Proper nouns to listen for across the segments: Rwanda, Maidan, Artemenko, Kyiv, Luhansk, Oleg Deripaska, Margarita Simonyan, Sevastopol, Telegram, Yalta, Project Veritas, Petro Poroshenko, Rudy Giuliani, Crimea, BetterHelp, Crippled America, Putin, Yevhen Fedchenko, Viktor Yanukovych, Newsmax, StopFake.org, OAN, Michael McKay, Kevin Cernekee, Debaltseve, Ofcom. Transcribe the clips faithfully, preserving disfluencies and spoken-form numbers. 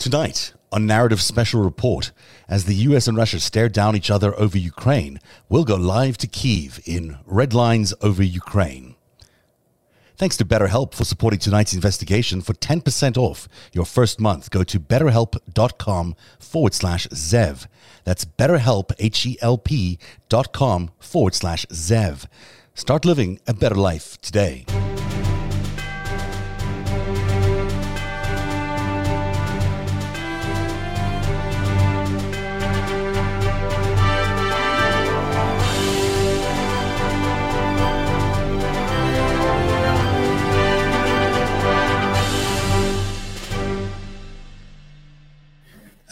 Tonight, on Narrative Special Report, as the U S and Russia stare down each other over Ukraine, we'll go live to Kyiv in Red Lines Over Ukraine. Thanks to BetterHelp for supporting tonight's investigation. For ten percent off your first month, go to betterhelp.com forward slash Zev. That's betterhelp, H E L P dot com forward slash Zev. Start living a better life today.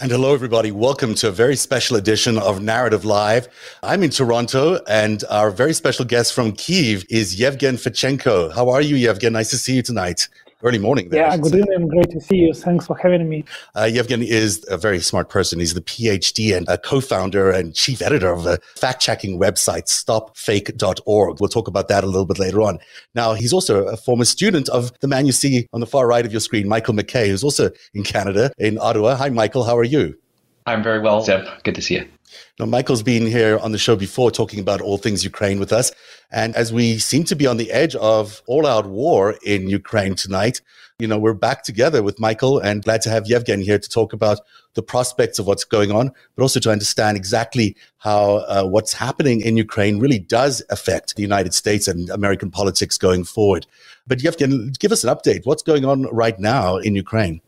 And hello, everybody. Welcome to a very special edition of Narrative Live. I'm in Toronto, and our very special guest from Kyiv is Yevhen Fedchenko. How are you, Yevhen? Nice to see you tonight. Early morning there. Yeah, good evening. Great to see you. Thanks for having me. Uh, Yevhen is a very smart person. He's the P H D and a co-founder and chief editor of the fact-checking website Stop Fake dot org. We'll talk about that a little bit later on. Now, he's also a former student of the man you see on the far right of your screen, Michael McKay, who's also in Canada, in Ottawa. Hi, Michael. How are you? I'm very well, Zeb. Good to see you. Now, Michael's been here on the show before talking about all things Ukraine with us. And as we seem to be on the edge of all-out war in Ukraine tonight, you know, we're back together with Michael, and glad to have Yevhen here to talk about the prospects of what's going on, but also to understand exactly how uh, what's happening in Ukraine really does affect the United States and American politics going forward. But Yevhen, give us an update. What's going on right now in Ukraine?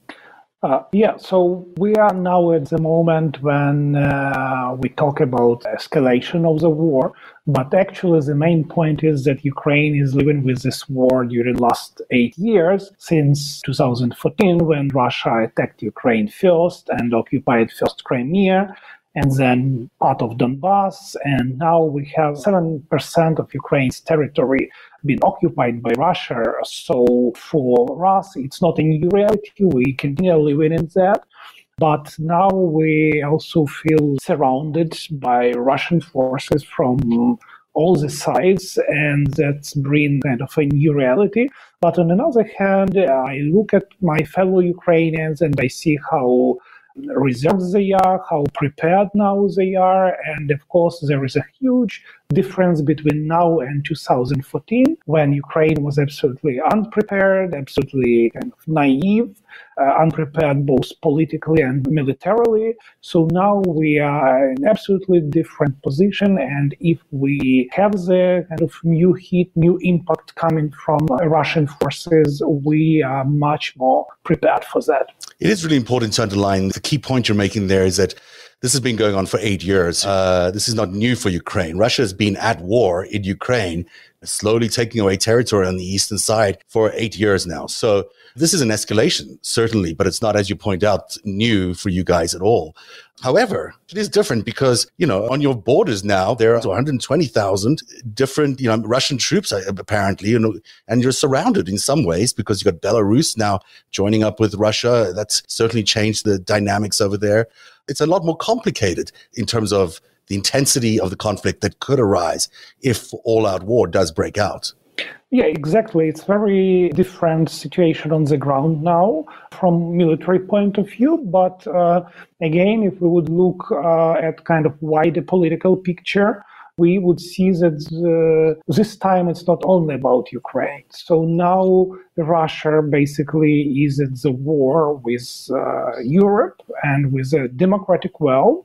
Uh, yeah, so we are now at the moment when uh, we talk about escalation of the war, but actually the main point is that Ukraine is living with this war during the last eight years, since two thousand fourteen, when Russia attacked Ukraine first and occupied first Crimea, and then part of Donbas, and now we have seven percent of Ukraine's territory been occupied by Russia. So for us, it's not a new reality. We continue living in that. But now we also feel surrounded by Russian forces from all the sides, and that's bringing kind of a new reality. But on another hand, I look at my fellow Ukrainians and I see how reserved they are, how prepared now they are, and of course there is a huge difference between now and two thousand fourteen, when Ukraine was absolutely unprepared, absolutely kind of naive, uh, unprepared both politically and militarily. So now we are in an absolutely different position, and if we have the kind of new heat, new impact coming from uh, Russian forces, we are much more prepared for that. It is really important to underline the key point you're making there is that this has been going on for eight years. Uh, this is not new for Ukraine. Russia has been at war in Ukraine, slowly taking away territory on the eastern side for eight years now. So this is an escalation, certainly, but it's not, as you point out, new for you guys at all. However, it is different because, you know, on your borders now, there are one hundred twenty thousand different, you know, Russian troops, apparently, and, and you're surrounded in some ways because you've got Belarus now joining up with Russia. That's certainly changed the dynamics over there. It's a lot more complicated in terms of the intensity of the conflict that could arise if all-out war does break out. Yeah, exactly. It's a very different situation on the ground now from military point of view. But uh, again, if we would look uh, at kind of wider political picture, we would see that uh, this time it's not only about Ukraine. So now Russia basically is at the war with uh, Europe and with the democratic world.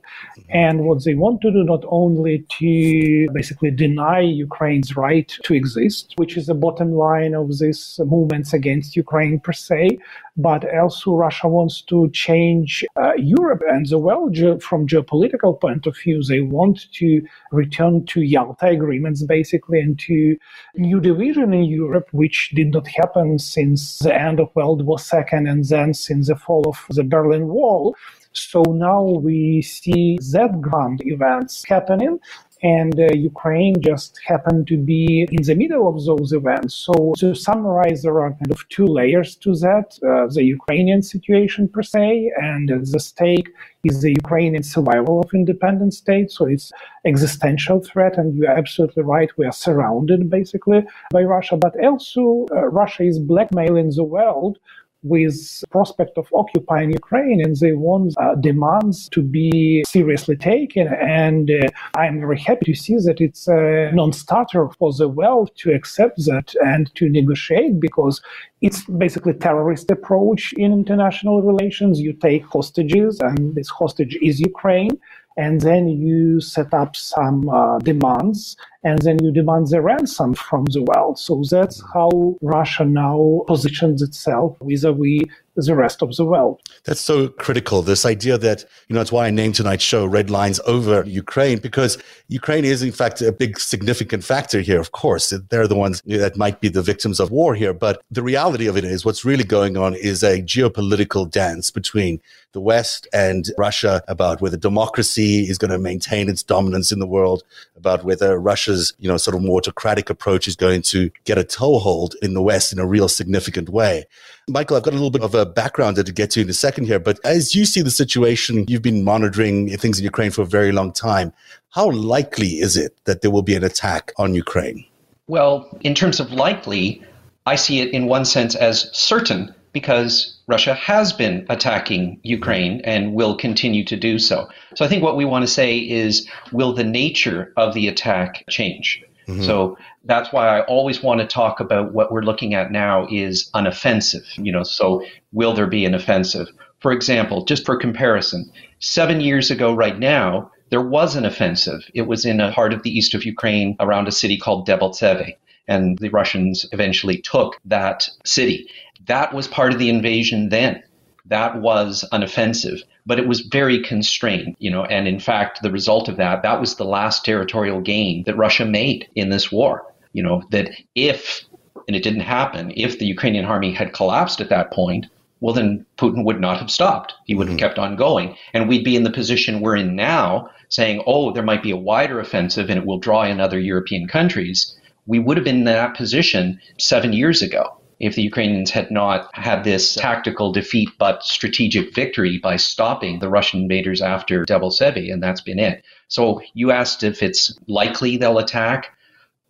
And what they want to do not only to basically deny Ukraine's right to exist, which is the bottom line of these movements against Ukraine per se, but also Russia wants to change uh, Europe and the world ge- from geopolitical point of view. They want to return to Yalta agreements basically and to new division in Europe, which did not happen since the end of World War Two and then since the fall of the Berlin Wall. So now we see that ground events happening, and uh, Ukraine just happened to be in the middle of those events. So to summarize, there are kind of two layers to that, uh, the Ukrainian situation per se, and uh, the stake is the Ukrainian survival of independent state. So it's existential threat, and you're absolutely right, we are surrounded basically by Russia. But also uh, Russia is blackmailing the world with prospect of occupying Ukraine, and they want uh, demands to be seriously taken. And uh, I'm very happy to see that it's a non-starter for the world to accept that and to negotiate, because it's basically a terrorist approach in international relations. You take hostages, and this hostage is Ukraine, and then you set up some uh, demands, and then you demand the ransom from the world. So that's how Russia now positions itself vis-a-vis the rest of the world. That's so critical, this idea that, you know, that's why I named tonight's show Red Lines Over Ukraine, because Ukraine is, in fact, a big significant factor here, of course. They're the ones that might be the victims of war here. But the reality of it is what's really going on is a geopolitical dance between the West and Russia about whether democracy is going to maintain its dominance in the world, about whether Russia's, you know, sort of more autocratic approach is going to get a toehold in the West in a real significant way. Michael, I've got a little bit of a background to get to in a second here, but as you see the situation, you've been monitoring things in Ukraine for a very long time. How likely is it that there will be an attack on Ukraine? Well, in terms of likely, I see it in one sense as certain, because Russia has been attacking Ukraine and will continue to do so. So I think what we want to say is, will the nature of the attack change? Mm-hmm. So that's why I always want to talk about what we're looking at now is an offensive, you know, so will there be an offensive? For example, just for comparison, seven years ago right now, there was an offensive. It was in the heart of the east of Ukraine around a city called Debaltseve, and the Russians eventually took that city. That was part of the invasion then. That was an offensive, but it was very constrained, you know, and in fact, the result of that, that was the last territorial gain that Russia made in this war, you know, that if, and it didn't happen, if the Ukrainian army had collapsed at that point, well, then Putin would not have stopped. He would have kept on going. And we'd be in the position we're in now saying, oh, there might be a wider offensive and it will draw in other European countries. We would have been in that position seven years ago if the Ukrainians had not had this tactical defeat but strategic victory by stopping the Russian invaders after Debaltseve, and that's been it. So you asked if it's likely they'll attack.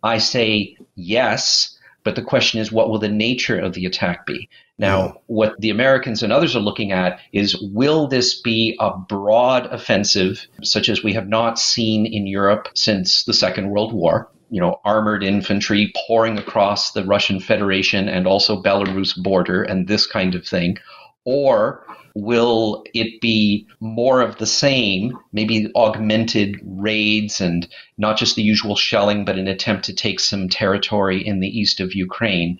I say yes, but the question is, what will the nature of the attack be? Now, what the Americans and others are looking at is, will this be a broad offensive such as we have not seen in Europe since the Second World War? You know, armored infantry pouring across the Russian Federation and also Belarus border and this kind of thing? Or will it be more of the same, maybe augmented raids and not just the usual shelling, but an attempt to take some territory in the east of Ukraine?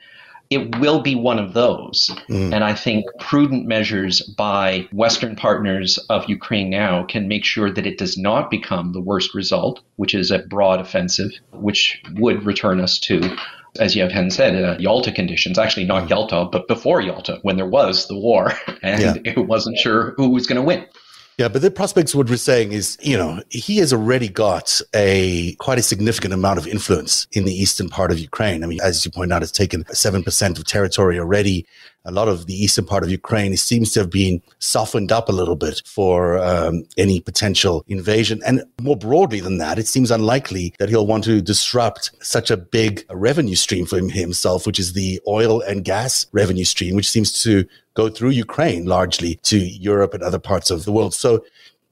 It will be one of those. Mm. And I think prudent measures by Western partners of Ukraine now can make sure that it does not become the worst result, which is a broad offensive, which would return us to, as Yevhen said, uh, Yalta conditions, actually not Yalta, but before Yalta, when there was the war and yeah. it wasn't sure who was going to win. Yeah, but the prospects, what we're saying is, you know, he has already got a quite a significant amount of influence in the eastern part of Ukraine. I mean, as you point out, it's taken seven percent of territory already. A lot of the eastern part of Ukraine seems to have been softened up a little bit for um, any potential invasion. And more broadly than that, it seems unlikely that he'll want to disrupt such a big revenue stream for himself, which is the oil and gas revenue stream, which seems to go through Ukraine largely to Europe and other parts of the world. So,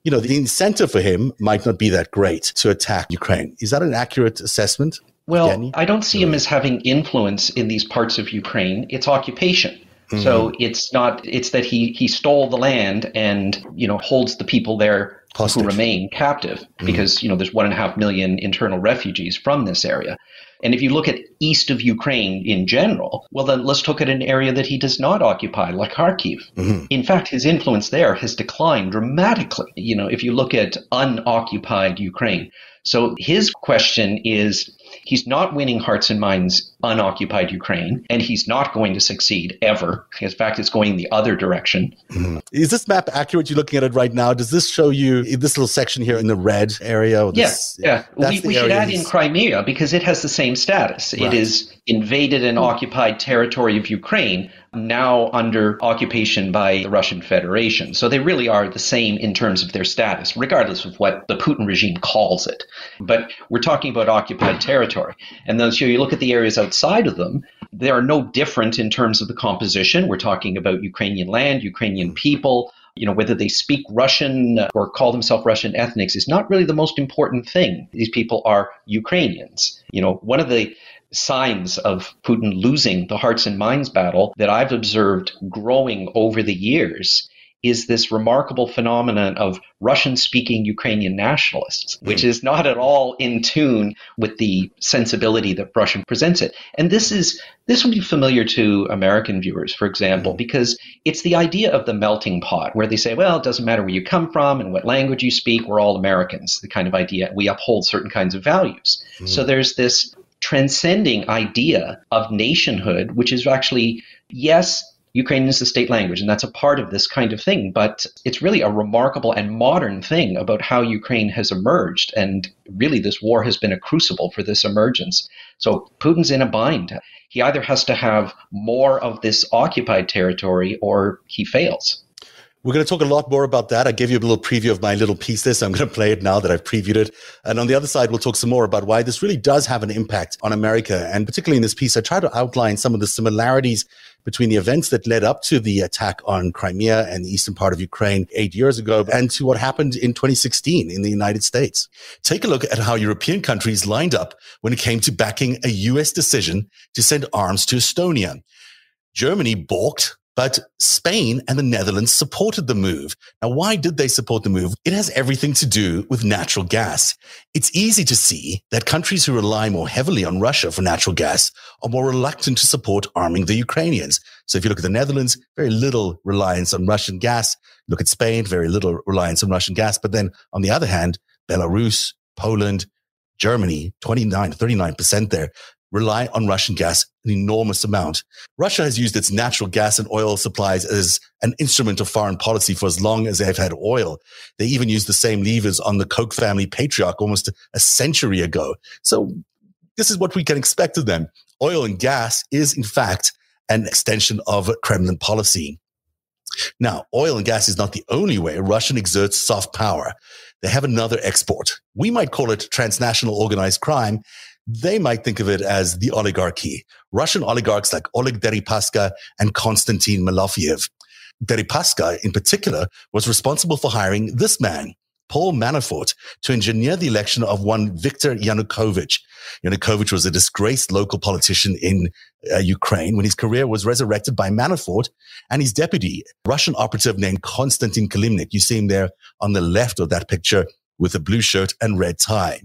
you know, the incentive for him might not be that great to attack Ukraine. Is that an accurate assessment? Well, Danny? I don't see him as having influence in these parts of Ukraine. It's occupation. Mm-hmm. So it's not, it's that he, he stole the land and, you know, holds the people there hostage, who remain captive mm-hmm. because, you know, there's one and a half million internal refugees from this area. And if you look at east of Ukraine in general, well, then let's look at an area that he does not occupy, like Kharkiv. Mm-hmm. In fact, his influence there has declined dramatically, you know, if you look at unoccupied Ukraine. So his question is, he's not winning hearts and minds unoccupied Ukraine, and he's not going to succeed ever. In fact, it's going the other direction. Mm-hmm. Is this map accurate? You're looking at it right now. Does this show you this little section here in the red area? Yes. Yeah, yeah. We, we should add in Crimea because it has the same status. Right. It is invaded and mm-hmm. occupied territory of Ukraine, now under occupation by the Russian Federation. So they really are the same in terms of their status, regardless of what the Putin regime calls it. But we're talking about occupied territory. And then so you look at the areas outside of them, they are no different in terms of the composition. We're talking about Ukrainian land, Ukrainian people. You know, whether they speak Russian or call themselves Russian ethnics is not really the most important thing. These people are Ukrainians. You know, one of the signs of Putin losing the hearts and minds battle that I've observed growing over the years is this remarkable phenomenon of Russian-speaking Ukrainian nationalists, which is not at all in tune with the sensibility that Russian presents it. And this is this would be familiar to American viewers, for example, because it's the idea of the melting pot, where they say, well, it doesn't matter where you come from and what language you speak, we're all Americans, the kind of idea. We uphold certain kinds of values. Mm. So there's this transcending idea of nationhood, which is actually, yes, Ukrainian is the state language, and that's a part of this kind of thing. But it's really a remarkable and modern thing about how Ukraine has emerged. And really, this war has been a crucible for this emergence. So Putin's in a bind. He either has to have more of this occupied territory or he fails. We're going to talk a lot more about that. I gave you a little preview of my little piece there, so I'm going to play it now that I've previewed it. And on the other side, we'll talk some more about why this really does have an impact on America. And particularly in this piece, I try to outline some of the similarities between the events that led up to the attack on Crimea and the eastern part of Ukraine eight years ago and to what happened in twenty sixteen in the United States. Take a look at how European countries lined up when it came to backing a U S decision to send arms to Estonia. Germany balked, but Spain and the Netherlands supported the move. Now, why did they support the move? It has everything to do with natural gas. It's easy to see that countries who rely more heavily on Russia for natural gas are more reluctant to support arming the Ukrainians. So if you look at the Netherlands, very little reliance on Russian gas. Look at Spain, very little reliance on Russian gas. But then on the other hand, Belarus, Poland, Germany, twenty-nine, thirty-nine percent there, rely on Russian gas an enormous amount. Russia has used its natural gas and oil supplies as an instrument of foreign policy for as long as they've had oil. They even used the same levers on the Koch family patriarch almost a century ago. So this is what we can expect of them. Oil and gas is, in fact, an extension of Kremlin policy. Now, oil and gas is not the only way Russia exerts soft power. They have another export. We might call it transnational organized crime. They might think of it as the oligarchy, Russian oligarchs like Oleg Deripaska and Konstantin Malofiev. Deripaska, in particular, was responsible for hiring this man, Paul Manafort, to engineer the election of one Viktor Yanukovych. Yanukovych was a disgraced local politician in uh, Ukraine when his career was resurrected by Manafort and his deputy, Russian operative named Konstantin Kilimnik. You see him there on the left of that picture with a blue shirt and red tie.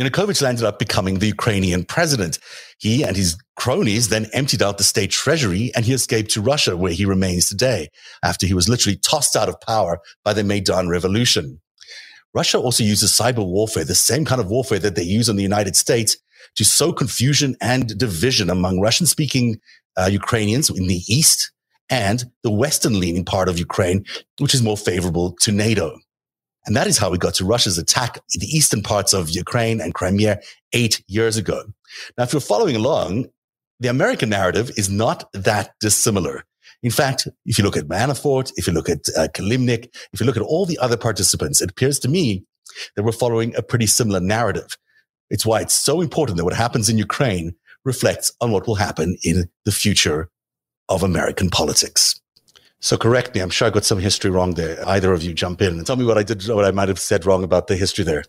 Yanukovych landed up becoming the Ukrainian president. He and his cronies then emptied out the state treasury and he escaped to Russia, where he remains today, after he was literally tossed out of power by the Maidan revolution. Russia also uses cyber warfare, the same kind of warfare that they use in the United States, to sow confusion and division among Russian-speaking uh, Ukrainians in the east and the western-leaning part of Ukraine, which is more favorable to NATO. And that is how we got to Russia's attack in the eastern parts of Ukraine and Crimea eight years ago. Now, if you're following along, the American narrative is not that dissimilar. In fact, if you look at Manafort, if you look at uh, Kilimnik, if you look at all the other participants, it appears to me that we're following a pretty similar narrative. It's why it's so important that what happens in Ukraine reflects on what will happen in the future of American politics. So correct me, I'm sure I got some history wrong there. Either of you jump in and tell me what I did, what I might have said wrong about the history there.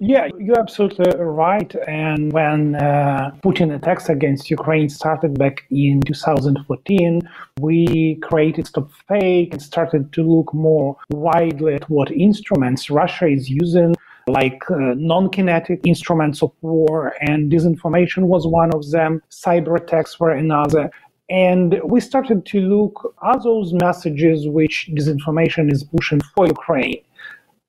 Yeah, you're absolutely right. And when uh, Putin attacks against Ukraine started back in two thousand fourteen, we created StopFake and started to look more widely at what instruments Russia is using, like uh, non-kinetic instruments of war, and disinformation was one of them, cyber attacks were another. And we started to look, are those messages which disinformation is pushing for Ukraine,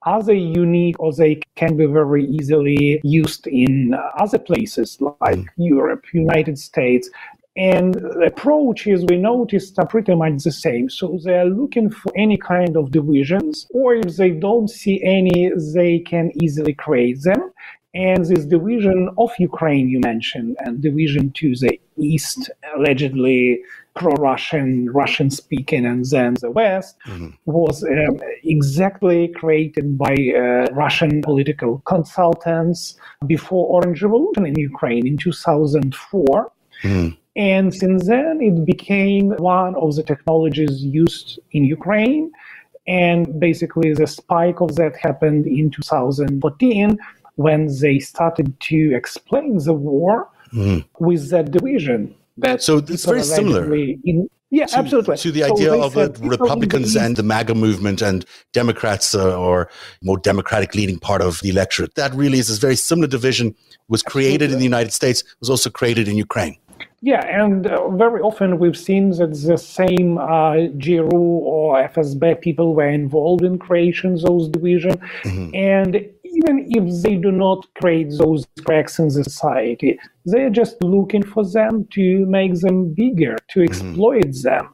are they unique or they can be very easily used in other places like Europe, United States? And the approaches we noticed are pretty much the same. So they are looking for any kind of divisions, or if they don't see any, they can easily create them. and this division of Ukraine you mentioned, and division to the east, allegedly pro-Russian, Russian-speaking, and then the West, mm-hmm. was um, exactly created by uh, Russian political consultants before Orange Revolution in Ukraine in two thousand four. Mm-hmm. And since then, it became one of the technologies used in Ukraine. And basically, the spike of that happened in two thousand fourteen when they started to explain the war mm. with that division. That so it's very similar in, yeah, to, absolutely. to the so idea of the Republicans and the MAGA movement and Democrats uh, or more Democratic-leaning part of the electorate. That really is a very similar division, was created absolutely. in the United States, was also created in Ukraine. Yeah, and uh, very often we've seen that the same uh, G R U or F S B people were involved in creation of those divisions. Mm-hmm. And even if they do not create those cracks in society, they're just looking for them to make them bigger, to exploit mm-hmm. them.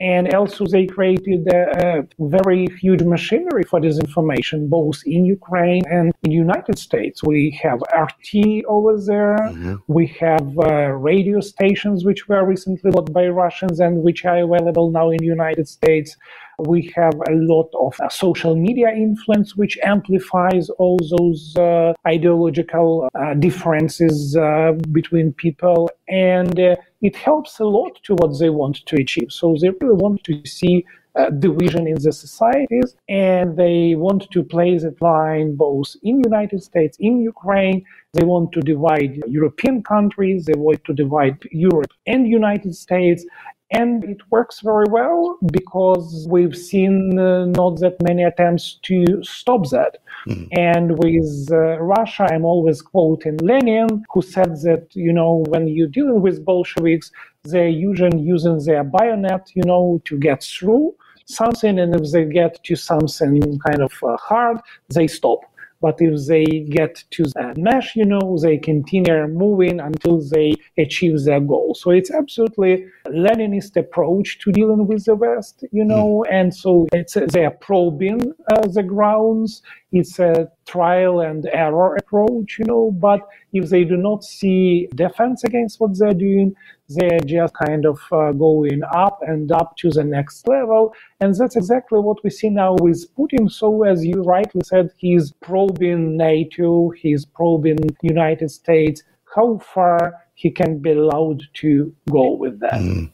And also they created a, a very huge machinery for disinformation, both in Ukraine and in the United States. We have R T over there. Mm-hmm. We have uh, radio stations, which were recently bought by Russians and which are available now in the United States. We have a lot of uh, social media influence, which amplifies all those uh, ideological uh, differences uh, between people. And uh, it helps a lot to what they want to achieve. So they really want to see uh, division in the societies, and they want to play that line both in the United States, in Ukraine. They want to divide European countries. They want to divide Europe and the United States. And it works very well because we've seen uh, not that many attempts to stop that. Mm. And with uh, Russia, I'm always quoting Lenin, who said that, you know, when you're dealing with Bolsheviks, they're usually using their bayonet, you know, to get through something. And if they get to something kind of uh, hard, they stop. But if they get to that mesh, you know, they continue moving until they achieve their goal. So it's absolutely Leninist approach to dealing with the West, you know, mm. and so it's they are probing uh, the grounds. It's a trial and error approach, you know, but if they do not see defense against what they're doing, they're just kind of uh, going up and up to the next level. And that's exactly what we see now with Putin. So as you rightly said, he's probing NATO, he's probing United States, how far he can be allowed to go with that. Mm.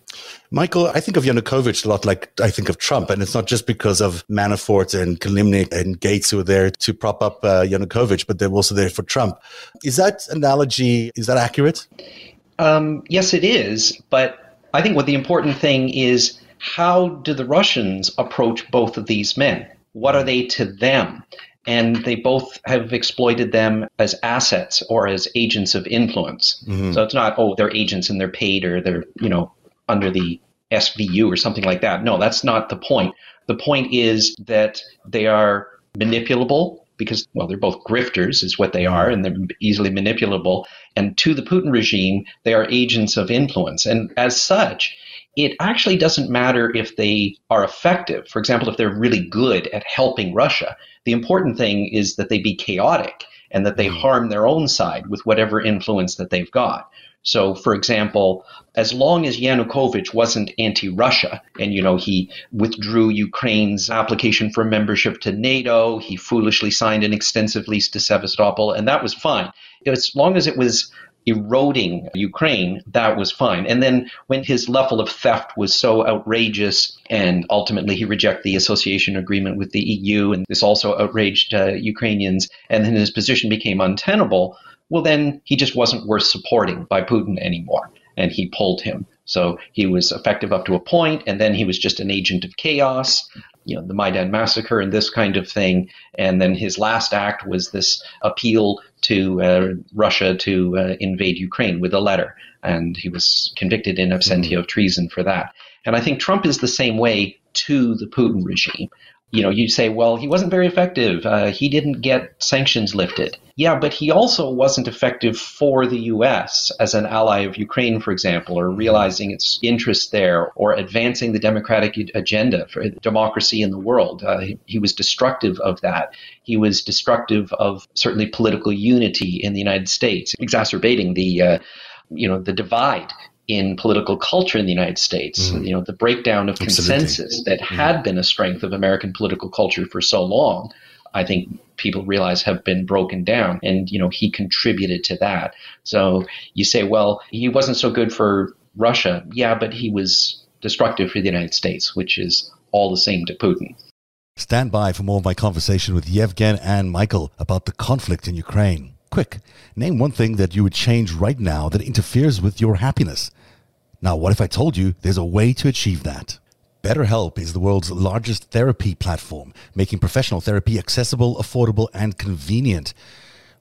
Michael, I think of Yanukovych a lot like I think of Trump, and it's not just because of Manafort and Kilimnik and Gates who were there to prop up uh, Yanukovych, but they're also there for Trump. Is that analogy, is that accurate? Um, yes, it is. But I think what the important thing is, how do the Russians approach both of these men? What are they to them? And they both have exploited them as assets or as agents of influence. Mm-hmm. So it's not, oh, they're agents and they're paid or they're, you know, under the S V U or something like that. No, that's not the point. The point is that they are manipulable because, well, they're both grifters is what they are, and they're easily manipulable. And to the Putin regime, they are agents of influence. And as such, it actually doesn't matter if they are effective. For example, if they're really good at helping Russia, the important thing is that they be chaotic and that they harm their own side with whatever influence that they've got. So, for example, as long as Yanukovych wasn't anti-Russia, and, you know, he withdrew Ukraine's application for membership to NATO, he foolishly signed an extensive lease to Sevastopol, and that was fine. As long as it was eroding Ukraine, that was fine. And then when his level of theft was so outrageous, and ultimately he rejected the association agreement with the E U, and this also outraged uh, Ukrainians, and then his position became untenable, well, then he just wasn't worth supporting by Putin anymore, and he pulled him. So he was effective up to a point, and then he was just an agent of chaos, you know, the Maidan massacre and this kind of thing. And then his last act was this appeal to uh, Russia to uh, invade Ukraine with a letter, and he was convicted in absentia of treason for that. And I think Trump is the same way to the Putin regime. You know, you say, well, he wasn't very effective. Uh, he didn't get sanctions lifted. Yeah, but he also wasn't effective for the U S as an ally of Ukraine, for example, or realizing its interests there, or advancing the democratic agenda for democracy in the world. Uh, he, he was destructive of that. He was destructive of certainly political unity in the United States, exacerbating the, uh, you know, the divide in political culture in the United States, mm-hmm. you know, the breakdown of consensus that had mm-hmm. been a strength of American political culture for so long, I think people realize have been broken down. And, you know, he contributed to that. So you say, well, he wasn't so good for Russia. Yeah, but he was destructive for the United States, which is all the same to Putin. Stand by for more of my conversation with Yevhen and Michael about the conflict in Ukraine. Quick, name one thing that you would change right now that interferes with your happiness. Now, what if I told you there's a way to achieve that? BetterHelp is the world's largest therapy platform, making professional therapy accessible, affordable, and convenient.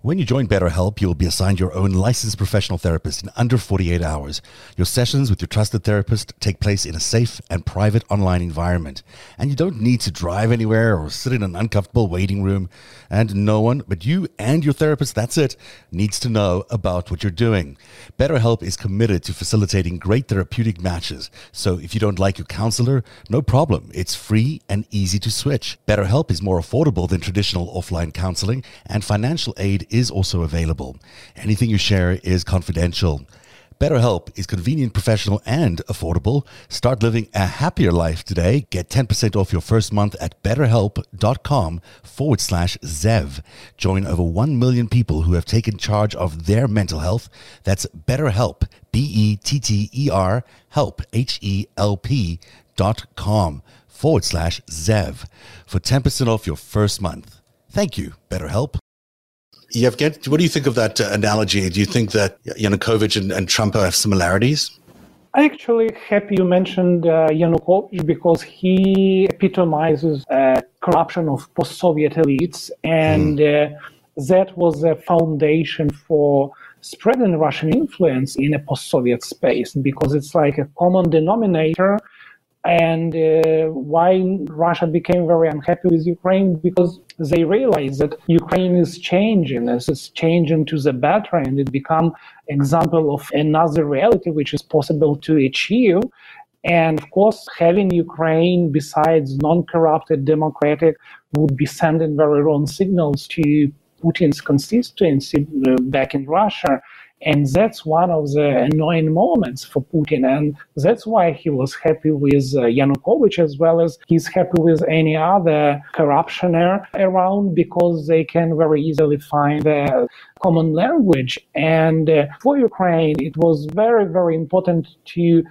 When you join BetterHelp, you'll be assigned your own licensed professional therapist in under forty-eight hours. Your sessions with your trusted therapist take place in a safe and private online environment. And you don't need to drive anywhere or sit in an uncomfortable waiting room. And no one but you and your therapist, that's it, needs to know about what you're doing. BetterHelp is committed to facilitating great therapeutic matches. So if you don't like your counselor, no problem. It's free and easy to switch. BetterHelp is more affordable than traditional offline counseling, and financial aid is also available. Anything you share is confidential. BetterHelp is convenient, professional, and affordable. Start living a happier life today. Get ten percent off your first month at betterhelp.com forward slash Zev. Join over one million people who have taken charge of their mental health. That's BetterHelp, B E T T E R, help, H E L P dot com forward slash Zev for ten percent off your first month. Thank you, BetterHelp. Yevhen, what do you think of that uh, analogy? Do you think that Yanukovych and, and Trump have similarities? I'm actually happy you mentioned uh, Yanukovych, because he epitomizes uh, corruption of post-Soviet elites. And mm. uh, that was a foundation for spreading Russian influence in a post-Soviet space, because it's like a common denominator. And uh, why Russia became very unhappy with Ukraine? Because they realized that Ukraine is changing, it's changing to the better, and it become example of another reality which is possible to achieve. And of course, having Ukraine besides non-corrupted democratic would be sending very wrong signals to Putin's constituency back in Russia. And that's one of the annoying moments for Putin. And that's why he was happy with uh, Yanukovych, as well as he's happy with any other corruptioner around, because they can very easily find a common language. And uh, for Ukraine, it was very, very important to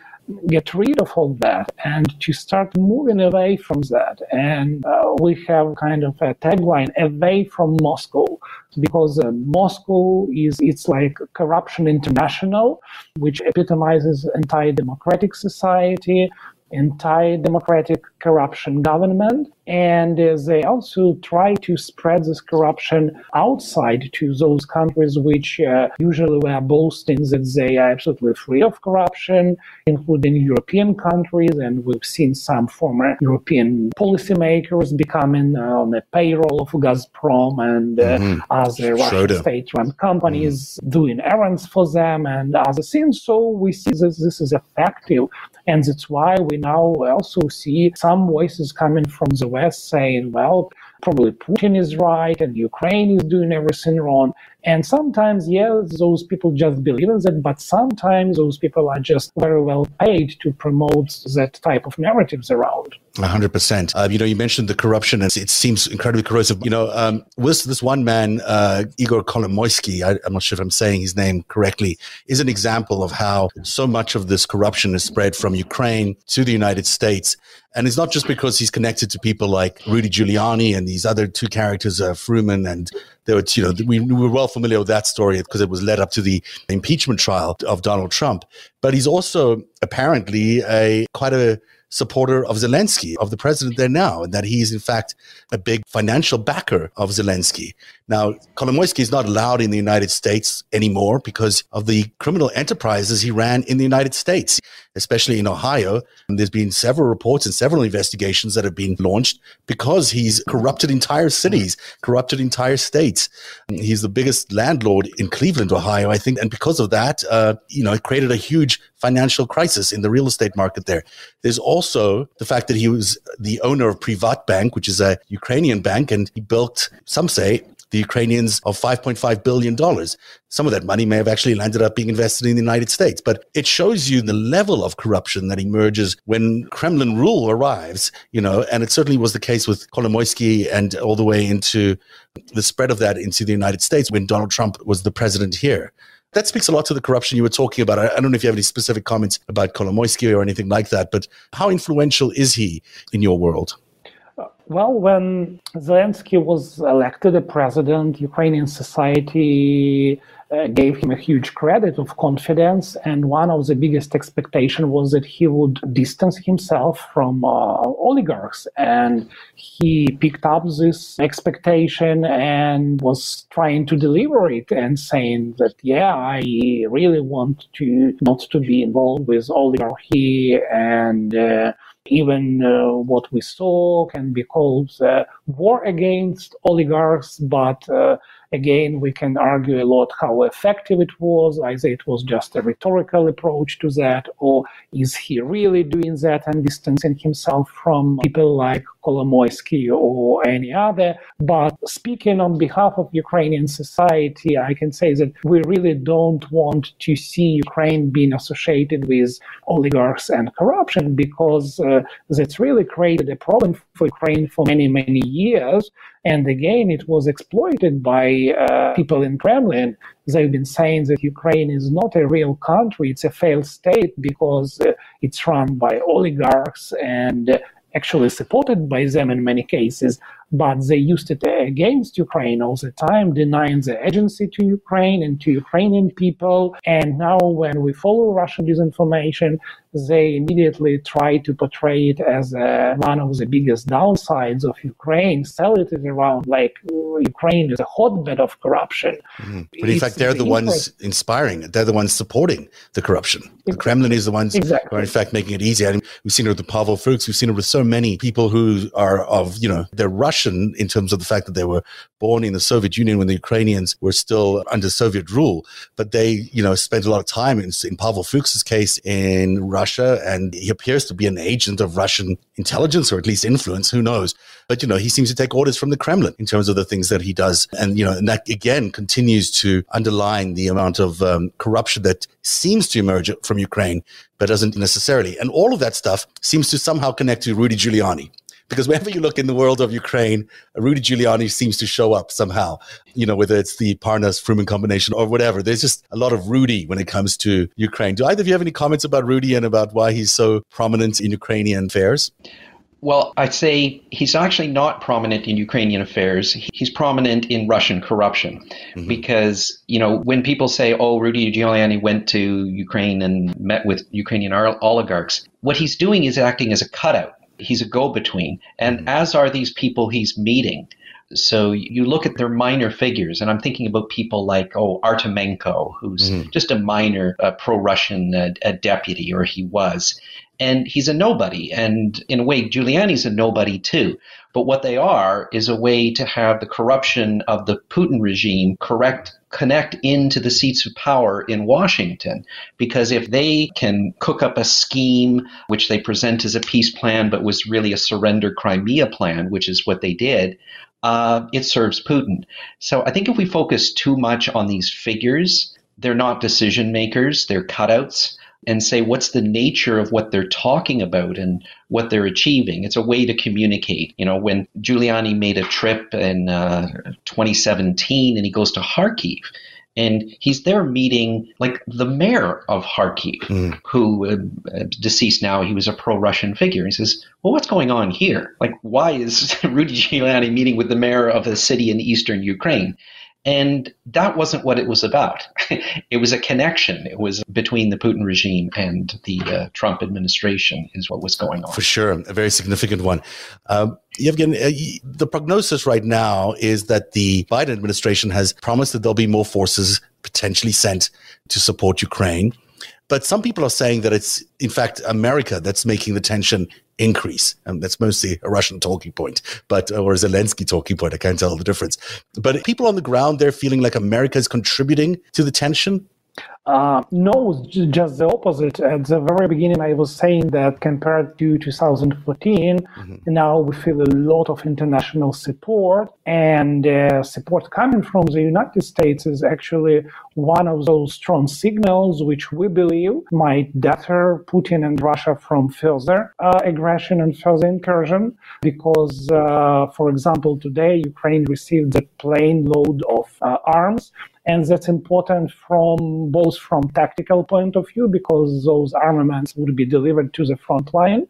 get rid of all that and to start moving away from that. And uh, we have kind of a tagline, away from Moscow, because uh, Moscow is, it's like corruption international, which epitomizes anti-democratic society, anti-democratic corruption government. And uh, they also try to spread this corruption outside to those countries which uh, usually were boasting that they are absolutely free of corruption, including European countries. And we've seen some former European policymakers becoming uh, on the payroll of Gazprom and uh, mm-hmm. other Russian state-run companies mm-hmm. doing errands for them and other things. So we see that this is effective. And that's why we now also see some voices coming from the West saying, well, probably Putin is right and Ukraine is doing everything wrong. And sometimes, yes, those people just believe in that, but sometimes those people are just very well paid to promote that type of narratives around. one hundred percent. Uh, you know, you mentioned the corruption, and it seems incredibly corrosive. You know, um, this, this one man, uh, Igor Kolomoisky, I, I'm not sure if I'm saying his name correctly, is an example of how so much of this corruption is spread from Ukraine to the United States. And it's not just because he's connected to people like Rudy Giuliani and these other two characters, uh, Fruman and There were, you know, we, we were well familiar with that story because it was led up to the impeachment trial of Donald Trump. But he's also apparently a quite a supporter of Zelensky, of the president there now, and that he is in fact a big financial backer of Zelensky. Now, Kolomoisky is not allowed in the United States anymore because of the criminal enterprises he ran in the United States. especially in Ohio. And there's been several reports and several investigations that have been launched because he's corrupted entire cities, corrupted entire states. He's the biggest landlord in Cleveland, Ohio, I think. And because of that, uh, you know, it created a huge financial crisis in the real estate market there. There's also the fact that he was the owner of Privat Bank, which is a Ukrainian bank, and he built, some say, the Ukrainians of five point five billion dollars. Some of that money may have actually landed up being invested in the United States. But it shows you the level of corruption that emerges when Kremlin rule arrives, you know, and it certainly was the case with Kolomoisky and all the way into the spread of that into the United States when Donald Trump was the president here. That speaks a lot to the corruption you were talking about. I, I don't know if you have any specific comments about Kolomoisky or anything like that, but how influential is he in your world? Well, when Zelensky was elected a president, Ukrainian society uh, gave him a huge credit of confidence. And one of the biggest expectations was that he would distance himself from uh, oligarchs. And he picked up this expectation and was trying to deliver it and saying that, yeah, I really want to not to be involved with oligarchy and... Uh, Even uh, what we saw can be called uh, war against oligarchs, but uh, again, we can argue a lot how effective it was. Either it was just a rhetorical approach to that, or is he really doing that and distancing himself from people like Kolomoisky or any other? But speaking on behalf of Ukrainian society, I can say that we really don't want to see Ukraine being associated with oligarchs and corruption, because uh, that's really created a problem for Ukraine for many, many years. And again, it was exploited by uh, people in Kremlin. They've been saying that Ukraine is not a real country, it's a failed state because uh, it's run by oligarchs and uh, actually supported by them in many cases. But they used it against Ukraine all the time, denying the agency to Ukraine and to Ukrainian people. And now when we follow Russian disinformation, they immediately try to portray it as uh, one of the biggest downsides of Ukraine, sell it around like Ukraine is a hotbed of corruption. Mm-hmm. But in it's, fact, they're the ones fact, inspiring it. They're the ones supporting the corruption. Exactly. The Kremlin is the ones exactly. who are in fact making it easy. I mean, we've seen it with the Pavel Fuchs. We've seen it with so many people who are of, you know, they're Russian in terms of the fact that they were born in the Soviet Union when the Ukrainians were still under Soviet rule. But they, you know, spent a lot of time in, in Pavel Fuchs's case in Russia. Russia, and he appears to be an agent of Russian intelligence, or at least influence, who knows. But, you know, he seems to take orders from the Kremlin in terms of the things that he does. And, you know, and that, again, continues to underline the amount of um, corruption that seems to emerge from Ukraine, but doesn't necessarily. And all of that stuff seems to somehow connect to Rudy Giuliani. Because wherever you look in the world of Ukraine, Rudy Giuliani seems to show up somehow, you know, whether it's the Parnas-Fruman combination or whatever. There's just a lot of Rudy when it comes to Ukraine. Do either of you have any comments about Rudy and about why he's so prominent in Ukrainian affairs? Well, I'd say he's actually not prominent in Ukrainian affairs. He's prominent in Russian corruption. Mm-hmm. Because, you know, when people say, oh, Rudy Giuliani went to Ukraine and met with Ukrainian oligarchs, what he's doing is acting as a cutout. He's a go-between, and mm-hmm. as are these people he's meeting. So you look at their minor figures, and I'm thinking about people like, oh, Artemenko, who's mm-hmm. just a minor uh, pro-Russian uh, a deputy, or he was. And he's a nobody. And in a way, Giuliani's a nobody too. But what they are is a way to have the corruption of the Putin regime correct connect into the seats of power in Washington. Because if they can cook up a scheme, which they present as a peace plan, but was really a surrender Crimea plan, which is what they did, uh, it serves Putin. So I think if we focus too much on these figures, they're not decision makers, they're cutouts, and say what's the nature of what they're talking about and what they're achieving. It's a way to communicate. You know, when Giuliani made a trip in uh, twenty seventeen and he goes to Kharkiv, and he's there meeting like the mayor of Kharkiv, mm. who uh, deceased now, he was a pro-Russian figure. He says, well, what's going on here? Like, why is Rudy Giuliani meeting with the mayor of a city in eastern Ukraine? And that wasn't what it was about. It was a connection. It was between the Putin regime and the uh, Trump administration is what was going on. For sure. A very significant one. Um, Yevhen, uh, the prognosis right now is that the Biden administration has promised that there'll be more forces potentially sent to support Ukraine. But some people are saying that it's, in fact, America that's making the tension increase. And that's mostly a Russian talking point, but or a Zelensky talking point. I can't tell the difference. But people on the ground, they're feeling like America is contributing to the tension? Uh, no, just the opposite. At the very beginning, I was saying that compared to two thousand fourteen, mm-hmm. now we feel a lot of international support, and uh, support coming from the United States is actually one of those strong signals which we believe might deter Putin and Russia from further uh, aggression and further incursion, because, uh, for example, today Ukraine received a plane load of uh, arms. And that's important from both from tactical point of view, because those armaments would be delivered to the front line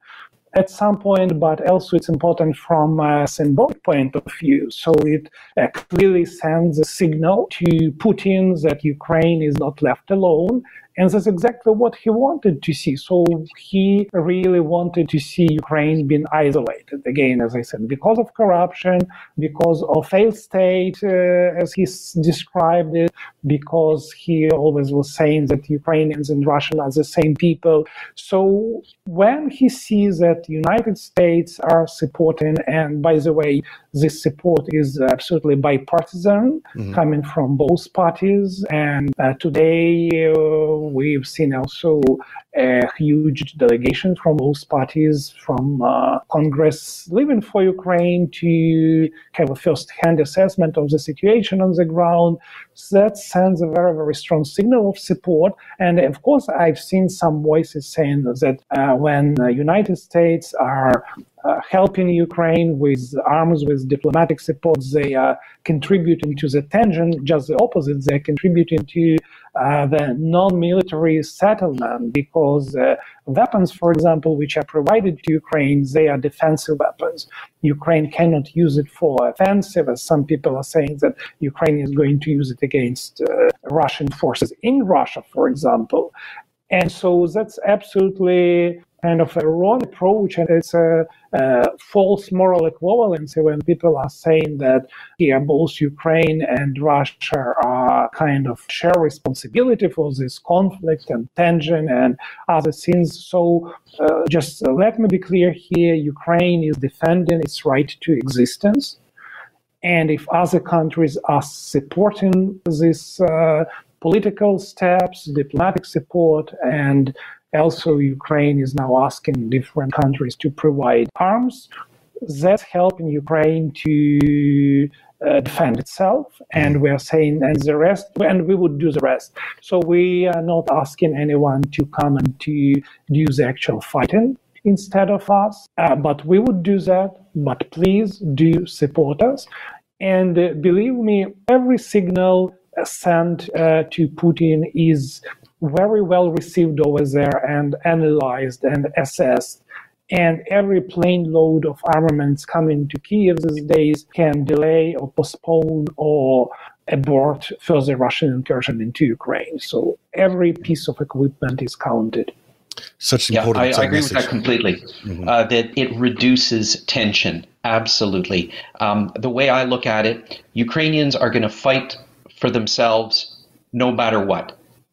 at some point, but also it's important from a symbolic point of view. So it uh, clearly sends a signal to Putin that Ukraine is not left alone. And that's exactly what he wanted to see. So he really wanted to see Ukraine being isolated, again, as I said, because of corruption, because of failed state, uh, as he described it, because he always was saying that Ukrainians and Russians are the same people. So when he sees that the United States are supporting, and by the way, this support is absolutely bipartisan, mm-hmm. coming from both parties, and uh, today uh, we've seen also a huge delegation from both parties, from uh, Congress leaving for Ukraine to have a first-hand assessment of the situation on the ground. So that sends a very, very strong signal of support. And of course, I've seen some voices saying that uh, when the United States are Uh, helping Ukraine with arms, with diplomatic support, they are contributing to the tension. Just the opposite, they're contributing to uh, the non-military settlement, because uh, weapons, for example, which are provided to Ukraine, they are defensive weapons. Ukraine cannot use it for offensive, as some people are saying that Ukraine is going to use it against uh, Russian forces in Russia, for example. And so that's absolutely kind of a wrong approach, and it's a, a false moral equivalency when people are saying that yeah, both Ukraine and Russia are kind of share responsibility for this conflict and tension and other things. So uh, just uh, let me be clear here, Ukraine is defending its right to existence, and if other countries are supporting this uh, political steps, diplomatic support, and also, Ukraine is now asking different countries to provide arms. That's helping Ukraine to uh, defend itself. And we are saying, and the rest, and we would do the rest. So we are not asking anyone to come and to do the actual fighting instead of us. Uh, but we would do that. But please do support us. And uh, believe me, every signal sent uh, to Putin is very well received over there and analyzed and assessed. And every plane load of armaments coming to Kyiv these days can delay or postpone or abort further Russian incursion into Ukraine. So every piece of equipment is counted. Such important. Yeah, I, I agree message. with that completely, mm-hmm. uh, that it reduces tension. Absolutely. Um, the way I look at it, Ukrainians are going to fight for themselves no matter what,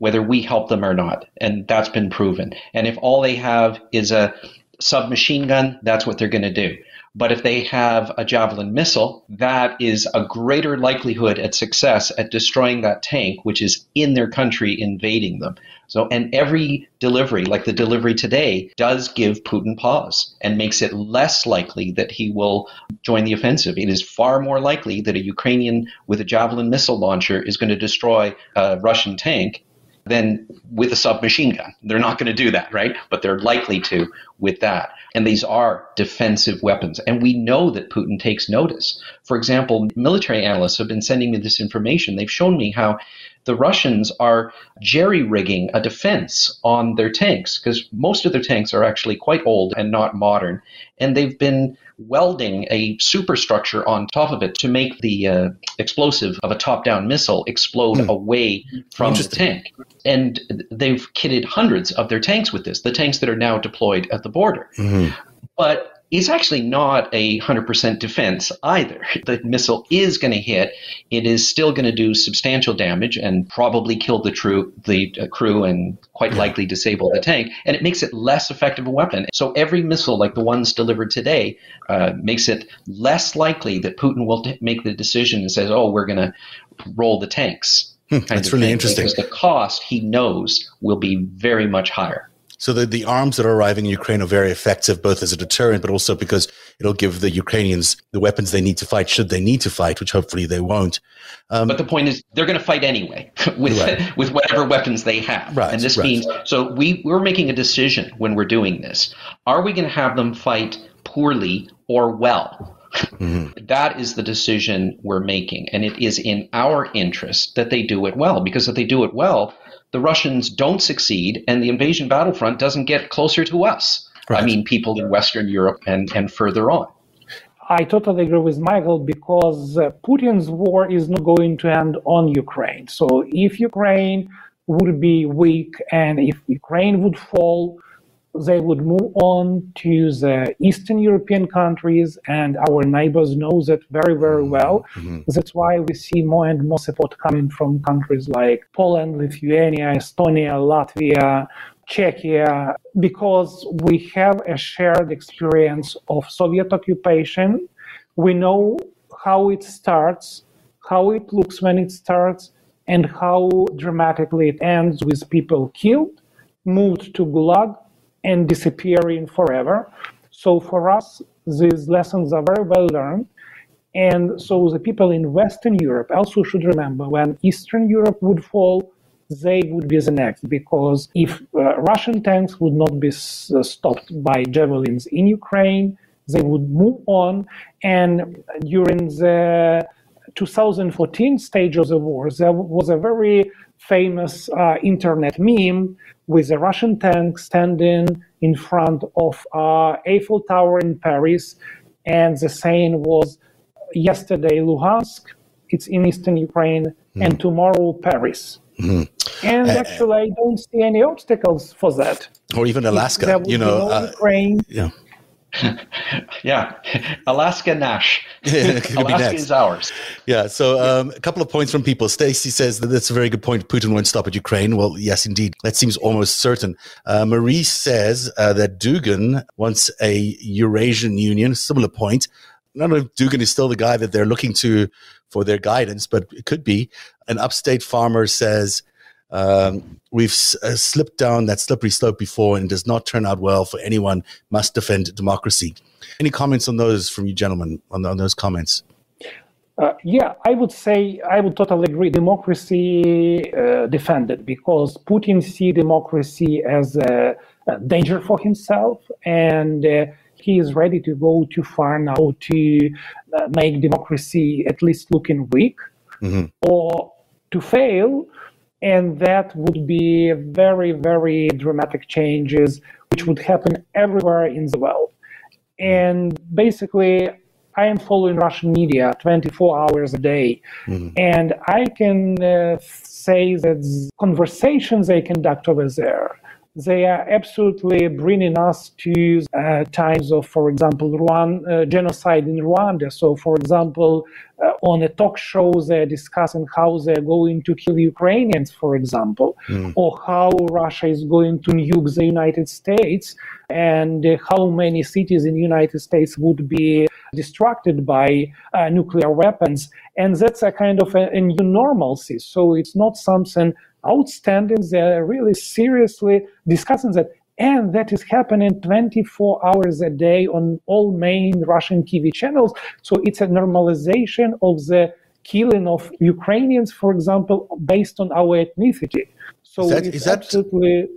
whether we help them or not. And that's been proven. And if all they have is a submachine gun, that's what they're going to do. But if they have a Javelin missile, that is a greater likelihood at success at destroying that tank, which is in their country invading them. So, and every delivery, like the delivery today, does give Putin pause and makes it less likely that he will join the offensive. It is far more likely that a Ukrainian with a Javelin missile launcher is going to destroy a Russian tank then with a submachine gun. They're not going to do that, right? But they're likely to with that. And these are defensive weapons. And we know that Putin takes notice. For example, military analysts have been sending me this information. They've shown me how the Russians are jerry-rigging a defense on their tanks, because most of their tanks are actually quite old and not modern. And they've been welding a superstructure on top of it to make the uh, explosive of a top-down missile explode mm. away from the tank. And they've kitted hundreds of their tanks with this, the tanks that are now deployed at the border. Mm-hmm. But is actually not a one hundred percent defense either. The missile is going to hit. It is still going to do substantial damage and probably kill the, tru- the uh, crew and quite likely disable the tank. And it makes it less effective a weapon. So every missile like the ones delivered today uh, makes it less likely that Putin will t- make the decision and says, oh, we're going to roll the tanks. Hmm, that's really interesting. Because the cost, he knows, will be very much higher. So the, the arms that are arriving in Ukraine are very effective, both as a deterrent, but also because it'll give the Ukrainians the weapons they need to fight, should they need to fight, which hopefully they won't. Um, but the point is, they're going to fight anyway with right. with whatever weapons they have. Right, and this right. means, so we, we're making a decision when we're doing this. Are we going to have them fight poorly or well? Mm-hmm. That is the decision we're making. And it is in our interest that they do it well, because if they do it well, the Russians don't succeed and the invasion battlefront doesn't get closer to us. Right. I mean, people in Western Europe and, and further on. I totally agree with Michael, because uh, Putin's war is not going to end on Ukraine. So if Ukraine would be weak and if Ukraine would fall, they would move on to the Eastern European countries, and our neighbors know that very, very well. Mm-hmm. That's why we see more and more support coming from countries like Poland, Lithuania, Estonia, Latvia, Czechia, because we have a shared experience of Soviet occupation. We know how it starts, how it looks when it starts, and how dramatically it ends with people killed, moved to Gulag, and disappearing forever. So for us, these lessons are very well learned. And so the people in Western Europe also should remember, when Eastern Europe would fall, they would be the next, because if uh, Russian tanks would not be s- stopped by javelins in Ukraine, they would move on. And during the two thousand fourteen stage of the war, there was a very famous uh, internet meme with a Russian tank standing in front of uh, Eiffel Tower in Paris, and the saying was, yesterday Luhansk, it's in eastern Ukraine, mm. and tomorrow Paris. Mm. And uh, actually, I don't see any obstacles for that. Or even Alaska, you know. No uh, Ukraine, yeah. yeah, Alaska Nash. Yeah, Alaska is ours. Yeah, so um, a couple of points from people. Stacy says that that's a very good point. Putin won't stop at Ukraine. Well, yes, indeed. That seems almost certain. Uh, Marie says uh, that Dugan wants a Eurasian Union, similar point. I don't know if Dugan is still the guy that they're looking to for their guidance, but it could be. An upstate farmer says, Um, we've uh, slipped down that slippery slope before, and it does not turn out well for anyone. Must defend democracy. Any comments on those from you gentlemen, on, on those comments? Uh, yeah, I would say I would totally agree. Democracy uh, defended, because Putin sees democracy as a, a danger for himself, and uh, he is ready to go too far now to uh, make democracy at least looking weak, mm-hmm. or to fail. And that would be very, very dramatic changes, which would happen everywhere in the world. And basically, I am following Russian media twenty-four hours a day. Mm-hmm. And I can uh, say that the conversations they conduct over there, they are absolutely bringing us to uh, times of, for example, Rwanda, uh, genocide in Rwanda. So, for example, uh, on a talk show, they're discussing how they're going to kill Ukrainians, for example, mm. or how Russia is going to nuke the United States, and uh, how many cities in the United States would be distracted by uh, nuclear weapons. And that's a kind of a, a new normalcy. So it's not something outstanding. They're really seriously discussing that, and that is happening twenty-four hours a day on all main Russian T V channels. So it's a normalization of the killing of Ukrainians, for example, based on our ethnicity. So is that, it's is that, absolutely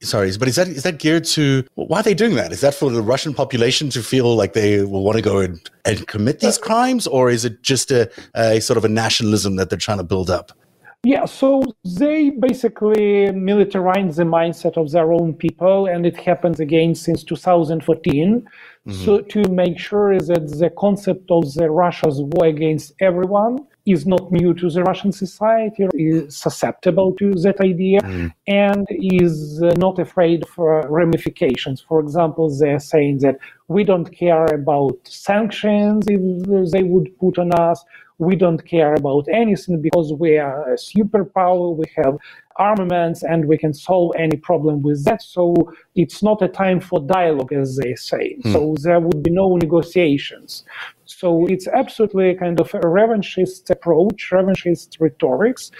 sorry, but is that is that geared to, why are they doing that? Is that for the Russian population to feel like they will want to go and, and commit these crimes, or is it just a, a sort of a nationalism that they're trying to build up? Yeah, so they basically militarize the mindset of their own people, and it happens again since two thousand fourteen. Mm-hmm. So to make sure that the concept of the Russia's war against everyone is not new to the Russian society, is susceptible to that idea, mm. and is uh, not afraid of uh, ramifications. For example, they're saying that we don't care about sanctions if they would put on us. We don't care about anything because we are a superpower, we have armaments, and we can solve any problem with that. So it's not a time for dialogue, as they say. Mm. So there would be no negotiations. So it's absolutely a kind of a revanchist approach, revanchist rhetorics.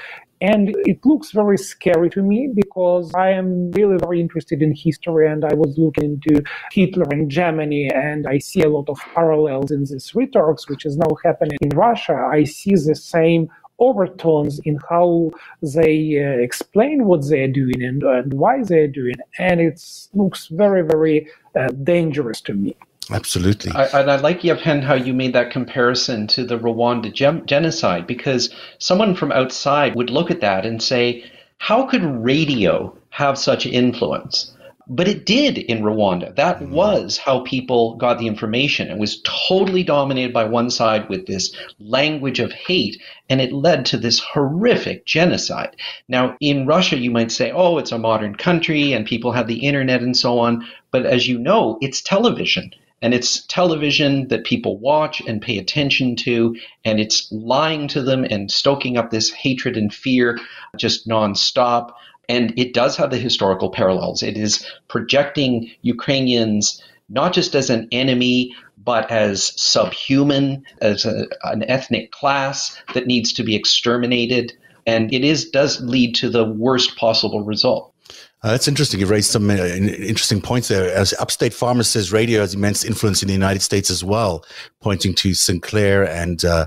And it looks very scary to me because I am really very interested in history, and I was looking into Hitler and Germany, and I see a lot of parallels in this rhetorics, which is now happening in Russia. I see the same overtones in how they uh, explain what they're doing and, and why they're doing. And it looks very, very uh, dangerous to me. Absolutely. I, and I like, Yevhen, how you made that comparison to the Rwanda gem- genocide, because someone from outside would look at that and say, how could radio have such influence? But it did in Rwanda. That mm. was how people got the information. It was totally dominated by one side with this language of hate, and it led to this horrific genocide. Now, in Russia, you might say, oh, it's a modern country, and people have the internet and so on. But as you know, it's television. And it's television that people watch and pay attention to, and it's lying to them and stoking up this hatred and fear just nonstop. And it does have the historical parallels. It is projecting Ukrainians not just as an enemy, but as subhuman, as a, an ethnic class that needs to be exterminated. And it is does lead to the worst possible result. Uh, that's interesting. You raised some uh, interesting points there. As Upstate Farmer says, radio has immense influence in the United States as well, pointing to Sinclair and uh,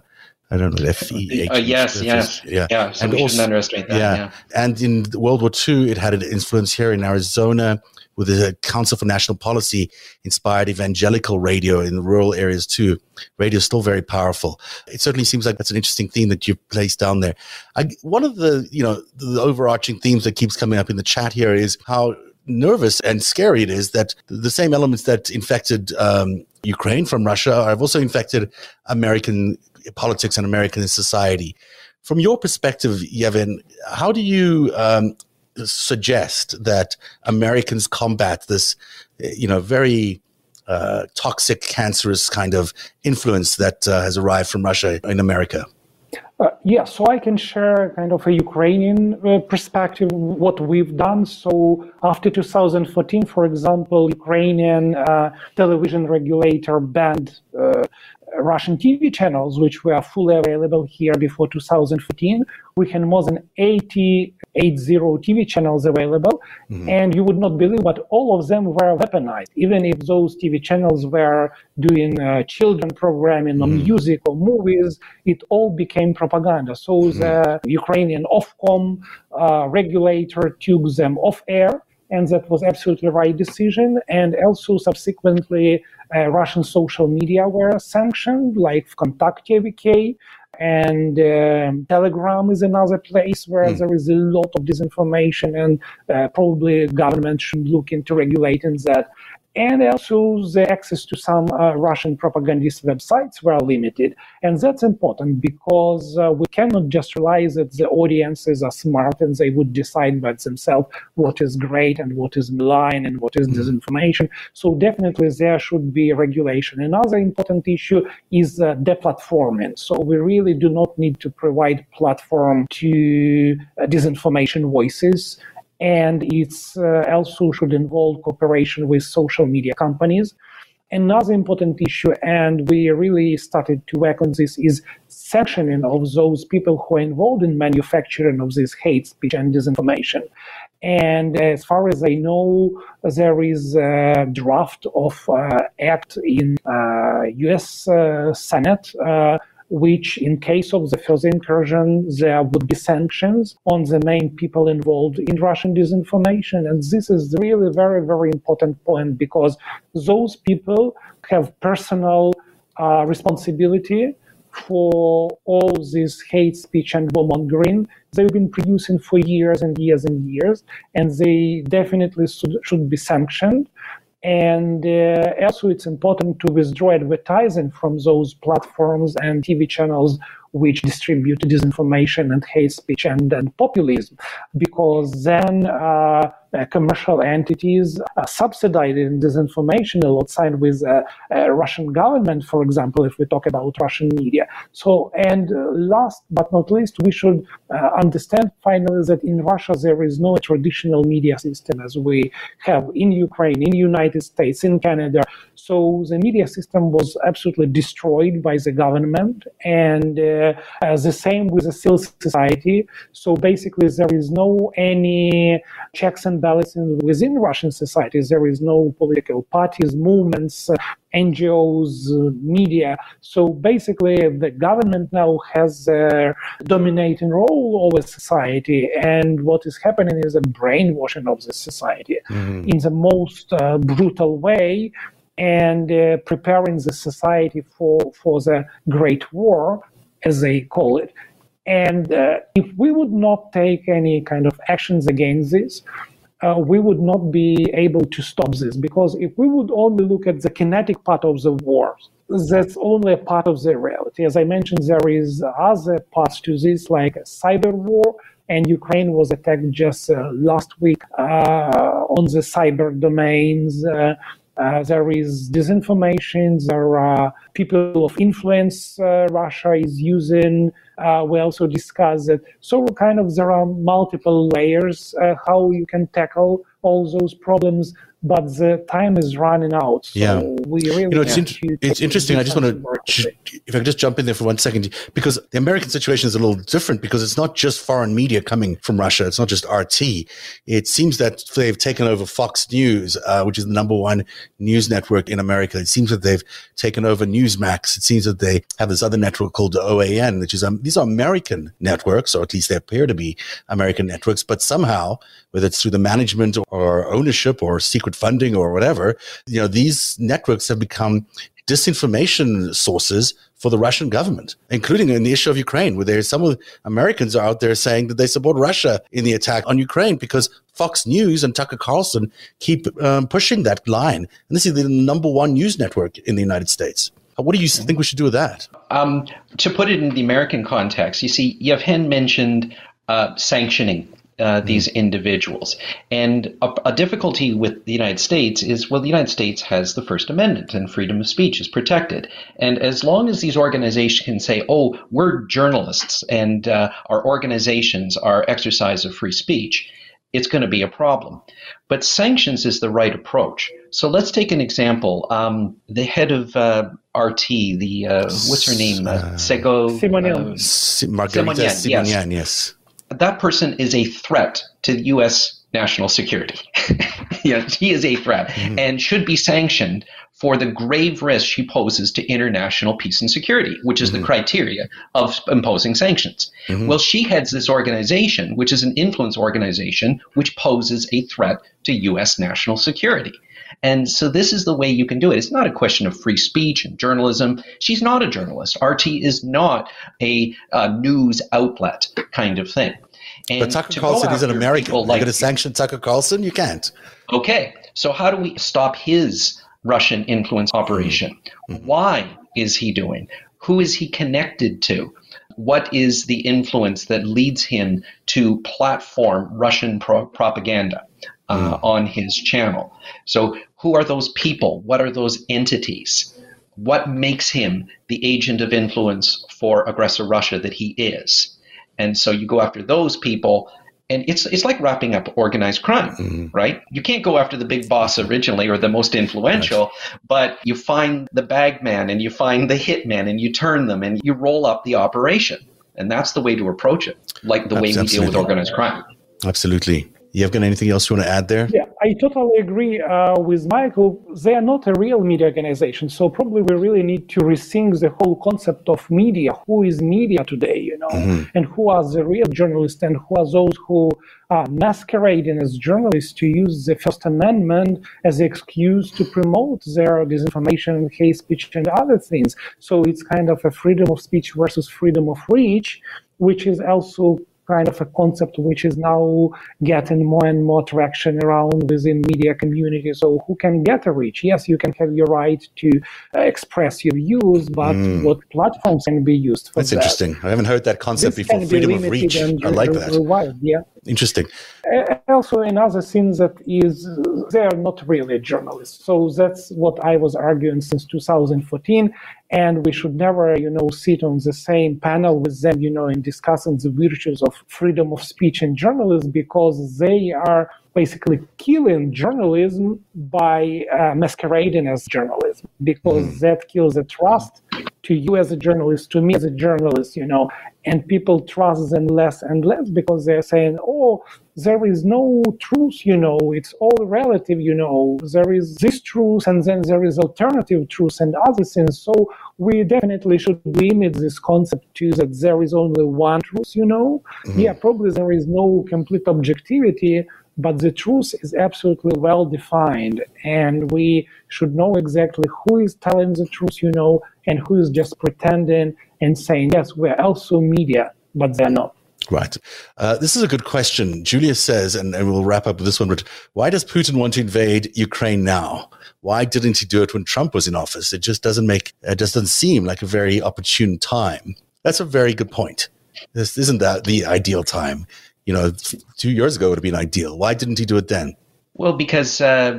I don't know, F E H. Uh, yes, yes, yeah, yeah. So and we also, shouldn't underestimate that. Yeah. yeah, and in World War Two, it had an influence here in Arizona with the Council for National Policy inspired evangelical radio in the rural areas too. Radio is still very powerful. It certainly seems like that's an interesting theme that you've placed down there. I, one of the you know the overarching themes that keeps coming up in the chat here is how nervous and scary it is that the same elements that infected um, Ukraine from Russia have also infected American politics and American society. From your perspective, Yevhen, how do you um, suggest that Americans combat this, you know, very uh, toxic, cancerous kind of influence that uh, has arrived from Russia in America? Uh, yeah, so I can share kind of a Ukrainian uh, perspective, what we've done. So after two thousand fourteen, for example, Ukrainian uh, television regulator banned uh, Russian T V channels, which were fully available here before two thousand fourteen. We had more than eighty, eighty T V channels available, mm-hmm. and you would not believe, but all of them were weaponized, even if those T V channels were doing uh, children programming or mm-hmm. music or movies, it all became propaganda. So mm-hmm. the Ukrainian Ofcom uh, regulator took them off air, and that was absolutely the right decision. And also subsequently, uh, Russian social media were sanctioned, like Vkontakte, V K, and um, Telegram is another place where mm. there is a lot of disinformation, and uh, probably government should look into regulating that. And also the access to some uh, Russian propagandist websites were limited. And that's important because uh, we cannot just rely that the audiences are smart and they would decide by themselves what is great and what is malign and what is disinformation. So definitely there should be regulation. Another important issue is uh, deplatforming. So we really do not need to provide platform to uh, disinformation voices. And it uh, also should involve cooperation with social media companies. Another important issue, and we really started to work on this, is sanctioning of those people who are involved in manufacturing of this hate speech and disinformation. And as far as I know, there is a draft of uh, act in uh, U S uh, Senate uh, which in case of the first incursion, there would be sanctions on the main people involved in Russian disinformation. And this is really very, very important point because those people have personal uh, responsibility for all this hate speech and warmongering they've been producing for years and years and years, and they definitely should be sanctioned. And uh, also it's important to withdraw advertising from those platforms and T V channels which distribute disinformation and hate speech and, and populism, because then uh, Uh, commercial entities uh, subsidizing disinformation alongside with uh, uh, Russian government, for example, if we talk about Russian media. So, and uh, last but not least, we should uh, understand finally that in Russia there is no traditional media system as we have in Ukraine, in United States, in Canada. So the media system was absolutely destroyed by the government, and uh, uh, the same with the civil society. So basically there is no any checks and balancing within Russian society. There is no political parties, movements, uh, N G Os, uh, media. So basically the government now has a dominating role over society, and what is happening is a brainwashing of the society mm-hmm. in the most uh, brutal way, and uh, preparing the society for, for the Great War, as they call it. And uh, if we would not take any kind of actions against this, uh, we would not be able to stop this, because if we would only look at the kinetic part of the war, that's only a part of the reality. As I mentioned, there is other parts to this, like a cyber war, and Ukraine was attacked just uh, last week uh, on the cyber domains. Uh, Uh, there is disinformation, there are people of influence uh, Russia is using. Uh, we also discussed that. So kind of there are multiple layers uh, how you can tackle all those problems, but the time is running out. So yeah. we really you know, it's, inter- it's interesting. I just want to, if I could just jump in there for one second, because the American situation is a little different, because it's not just foreign media coming from Russia. It's not just R T. It seems that they've taken over Fox News, uh, which is the number one news network in America. It seems that they've taken over Newsmax. It seems that they have this other network called the O A N, which is, um, these are American networks, or at least they appear to be American networks, but somehow, whether it's through the management or ownership or secret funding or whatever, you know, these networks have become disinformation sources for the Russian government, including in the issue of Ukraine, where there some of Americans are out there saying that they support Russia in the attack on Ukraine because Fox News and Tucker Carlson keep um, pushing that line. And this is the number one news network in the United States. What do you think we should do with that? Um, to put it in the American context, you see, Yevhen mentioned uh, sanctioning Uh, these mm-hmm. individuals. And a, a difficulty with the United States is, well, the United States has the First Amendment and freedom of speech is protected. And as long as these organizations can say, oh, we're journalists and uh, our organizations are exercise of free speech, it's going to be a problem. But sanctions is the right approach. So let's take an example. Um, the head of uh, R T, the, uh, what's her name? Uh, Sego, Simonyan. Uh, S- Margarita Simonyan, yes. yes. That person is a threat to U S national security. Yeah, he is a threat mm-hmm. and should be sanctioned for the grave risk she poses to international peace and security, which is mm-hmm. the criteria of imposing sanctions. Mm-hmm. Well, she heads this organization, which is an influence organization, which poses a threat to U S national security. And so this is the way you can do it. It's not a question of free speech and journalism. She's not a journalist. R T is not a uh, news outlet kind of thing. And but Tucker Carlson is an American. Like, you're going to sanction Tucker Carlson? You can't. Okay. So how do we stop his Russian influence operation? Mm-hmm. Why is he doing? Who is he connected to? What is the influence that leads him to platform Russian pro- propaganda? Uh, mm. on his channel. So who are those people? What are those entities? What makes him the agent of influence for aggressor Russia that he is? And so you go after those people, and it's it's like wrapping up organized crime, mm-hmm. right? You can't go after the big boss originally or the most influential, yes. but you find the bag man and you find the hitman and you turn them and you roll up the operation. And that's the way to approach it, like the that's way we absolutely. deal with organized crime. Absolutely. You've got anything else you want to add there? Yeah, I totally agree uh, with Michael. They are not a real media organization, so probably we really need to rethink the whole concept of media. Who is media today, you know? Mm-hmm. And who are the real journalists, and who are those who are masquerading as journalists to use the First Amendment as an excuse to promote their disinformation, hate speech, and other things. So it's kind of a freedom of speech versus freedom of reach, which is also kind of a concept which is now getting more and more traction around within media community. So who can get a reach? Yes, you can have your right to express your views, but mm. what platforms can be used for That's that? Interesting. I haven't heard that concept this before, freedom be of reach. I like that. Revived, yeah. Interesting. Uh, also, another thing that is, they are not really journalists. So that's what I was arguing since two thousand fourteen. And we should never, you know, sit on the same panel with them, you know, in discussing the virtues of freedom of speech and journalism, because they are basically killing journalism by uh, masquerading as journalism, because mm. that kills the trust to you as a journalist, to me as a journalist, you know, and people trust them less and less because they're saying, oh, there is no truth, you know, it's all relative, you know, there is this truth and then there is alternative truth and other things. So we definitely should limit this concept to that there is only one truth, you know. Mm-hmm. Yeah, probably there is no complete objectivity, but the truth is absolutely well defined, and we should know exactly who is telling the truth, you know, and who is just pretending and saying, yes, we're also media, but they're not. Right. Uh, this is a good question. Julia says, and, and we'll wrap up with this one, but why does Putin want to invade Ukraine now? Why didn't he do it when Trump was in office? It just doesn't make, it just doesn't seem like a very opportune time. That's a very good point. This isn't that the ideal time. You know, two years ago would have been ideal. Why didn't he do it then? Well, because uh,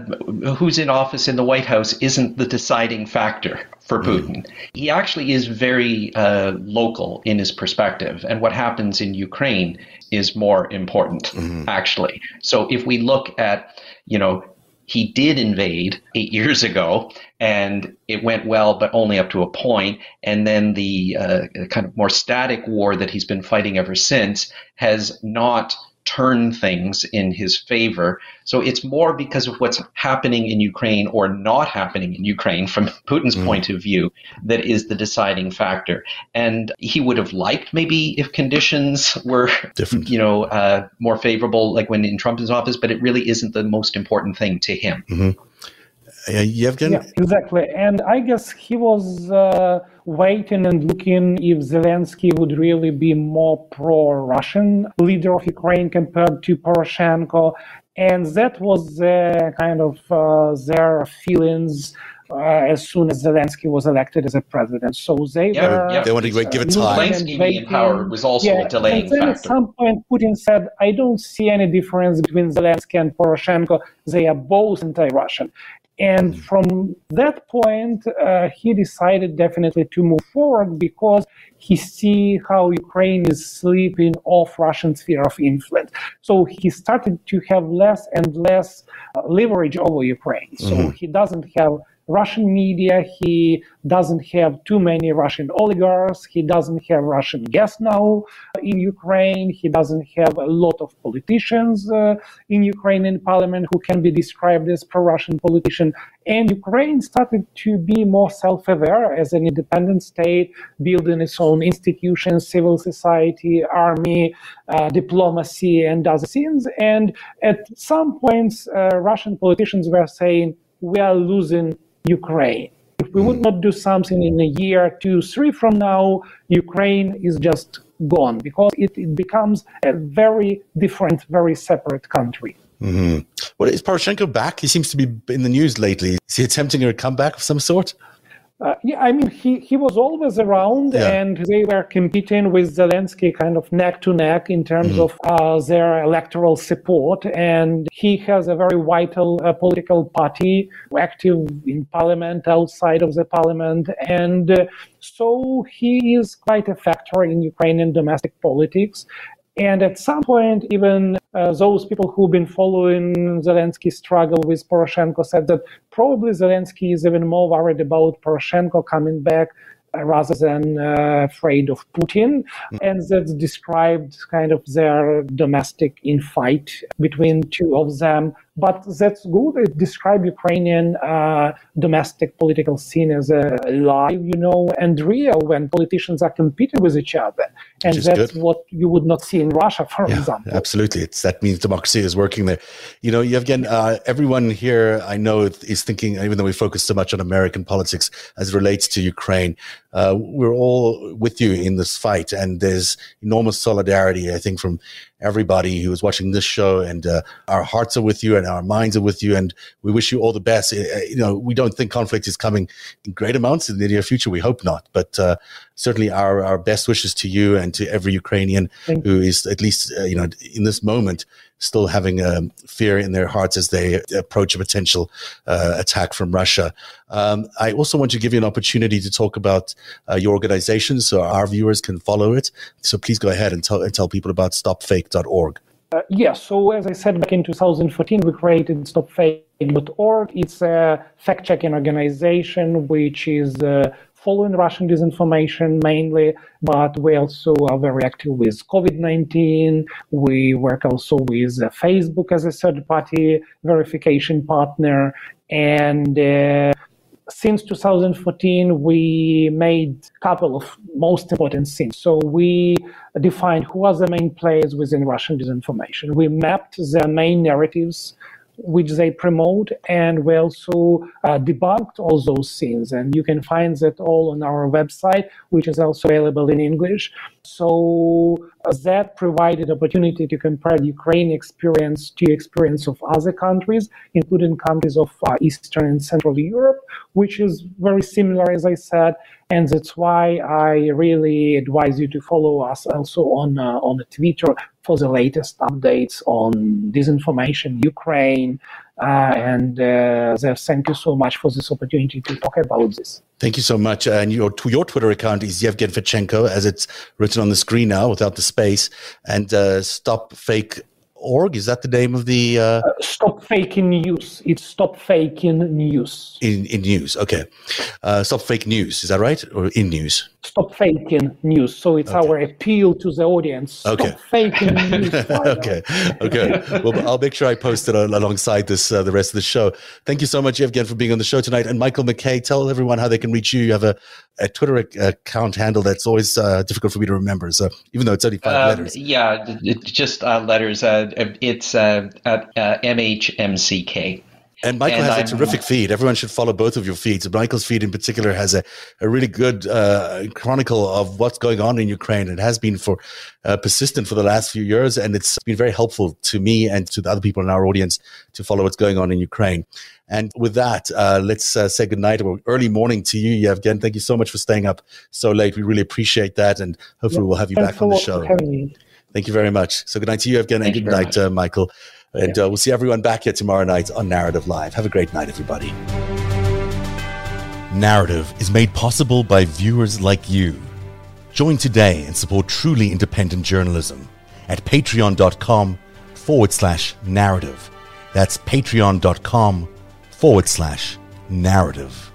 who's in office in the White House isn't the deciding factor for Putin. Mm. He actually is very uh, local in his perspective, and what happens in Ukraine is more important, mm. actually. So if we look at, you know, he did invade eight years ago, and it went well, but only up to a point. And then the uh, kind of more static war that he's been fighting ever since has not turn things in his favor. So it's more because of what's happening in Ukraine or not happening in Ukraine from Putin's mm. point of view that is the deciding factor. And he would have liked maybe if conditions were different, you know, uh, more favorable, like when in Trump's office, but it really isn't the most important thing to him. Mm-hmm. Uh, Yevhen? Yeah, exactly. And I guess he was uh, waiting and looking if Zelensky would really be more pro-Russian leader of Ukraine compared to Poroshenko. And that was uh, kind of uh, their feelings uh, as soon as Zelensky was elected as a president. So they yeah, were... Yeah. They wanted to uh, give it time. Zelensky being in power was also yeah, a delaying factor. At some point, Putin said, I don't see any difference between Zelensky and Poroshenko. They are both anti-Russian. And from that point, uh, he decided definitely to move forward because he see how Ukraine is slipping off Russian sphere of influence. So he started to have less and less uh, leverage over Ukraine. So mm-hmm. he doesn't have Russian media, he doesn't have too many Russian oligarchs, he doesn't have Russian gas now in Ukraine, he doesn't have a lot of politicians uh, in Ukraine in parliament who can be described as pro-Russian politician. And Ukraine started to be more self-aware as an independent state, building its own institutions, civil society, army, uh, diplomacy, and other things. And at some points, uh, Russian politicians were saying, we are losing Ukraine. If we would not do something in a year, two, three from now, Ukraine is just gone because it, it becomes a very different, very separate country. Mm-hmm. Well, is Poroshenko back? He seems to be in the news lately. Is he attempting a comeback of some sort? Uh, yeah, I mean, he, he was always around, yeah. and they were competing with Zelensky kind of neck to neck in terms mm-hmm. of uh, their electoral support. And he has a very vital uh, political party, active in parliament, outside of the parliament. And uh, so he is quite a factor in Ukrainian domestic politics. And at some point, even uh, those people who've been following Zelensky's struggle with Poroshenko said that probably Zelensky is even more worried about Poroshenko coming back uh, rather than uh, afraid of Putin. Mm-hmm. And that's described kind of their domestic infight between two of them, But that's good. It describes Ukrainian uh, domestic political scene as a live, you know, and real, when politicians are competing with each other. And that's good. What you would not see in Russia, for yeah, example. Absolutely. It's, that means democracy is working there. You know, Yevhen, uh, everyone here I know is thinking, even though we focus so much on American politics as it relates to Ukraine, uh, we're all with you in this fight. And there's enormous solidarity, I think, from everybody who is watching this show, and uh, our hearts are with you and our minds are with you, and we wish you all the best. You know, we don't think conflict is coming in great amounts in the near future. We hope not, but uh, certainly our, our best wishes to you and to every Ukrainian who is at least, uh, you know, in this moment still having um, fear in their hearts as they approach a potential uh, attack from Russia. Um, I also want to give you an opportunity to talk about uh, your organization so our viewers can follow it. So please go ahead and tell, and tell people about stop fake dot org. Uh, yes. Yeah, so as I said, back in two thousand fourteen, we created stop fake dot org. It's a fact-checking organization which is uh, following Russian disinformation mainly, but we also are very active with COVID nineteen. We work also with uh, Facebook as a third-party verification partner. And uh, since two thousand fourteen, we made a couple of most important things. So we defined who are the main players within Russian disinformation. We mapped their main narratives which they promote, and we also uh, debunked all those things. And you can find that all on our website, which is also available in English. So uh, that provided opportunity to compare Ukraine experience to experience of other countries, including countries of uh, Eastern and Central Europe, which is very similar, as I said. And that's why I really advise you to follow us also on, uh, on Twitter for the latest updates on disinformation, Ukraine, uh, and uh, thank you so much for this opportunity to talk about this. Thank you so much. And your your Twitter account is Yevhen Fedchenko, as it's written on the screen now without the space, and uh, stop fake dot org. Is that the name of the? Uh... Uh, Stop Faking News. It's Stop Faking News. In in news, okay. Uh, Stop Fake News. Is that right, or in news? Stop Faking News. So it's okay. Our appeal to the audience. Stop okay. Faking News. okay. Okay. Well, I'll make sure I post it alongside this uh, the rest of the show. Thank you so much, Yevhen, for being on the show tonight. And Michael McKay, tell everyone how they can reach you. You have a, a Twitter account handle that's always uh, difficult for me to remember. So even though it's only five um, letters. Yeah, it's just uh, letters. Uh, it's uh, at uh, M H M C K. And Michael and has I'm, a terrific feed. Everyone should follow both of your feeds. Michael's feed in particular has a, a really good uh, chronicle of what's going on in Ukraine. It has been for uh, persistent for the last few years, and it's been very helpful to me and to the other people in our audience to follow what's going on in Ukraine. And with that, uh, let's uh, say goodnight or early morning to you, Yevhen. Thank you so much for staying up so late. We really appreciate that, and hopefully yeah, we'll have you back on the show. Thank you very much. So goodnight to you, Yevhen, and goodnight, uh, Michael. And uh, we'll see everyone back here tomorrow night on Narrative Live. Have a great night, everybody. Narrative is made possible by viewers like you. Join today and support truly independent journalism at patreon.com forward slash narrative. That's patreon.com forward slash narrative.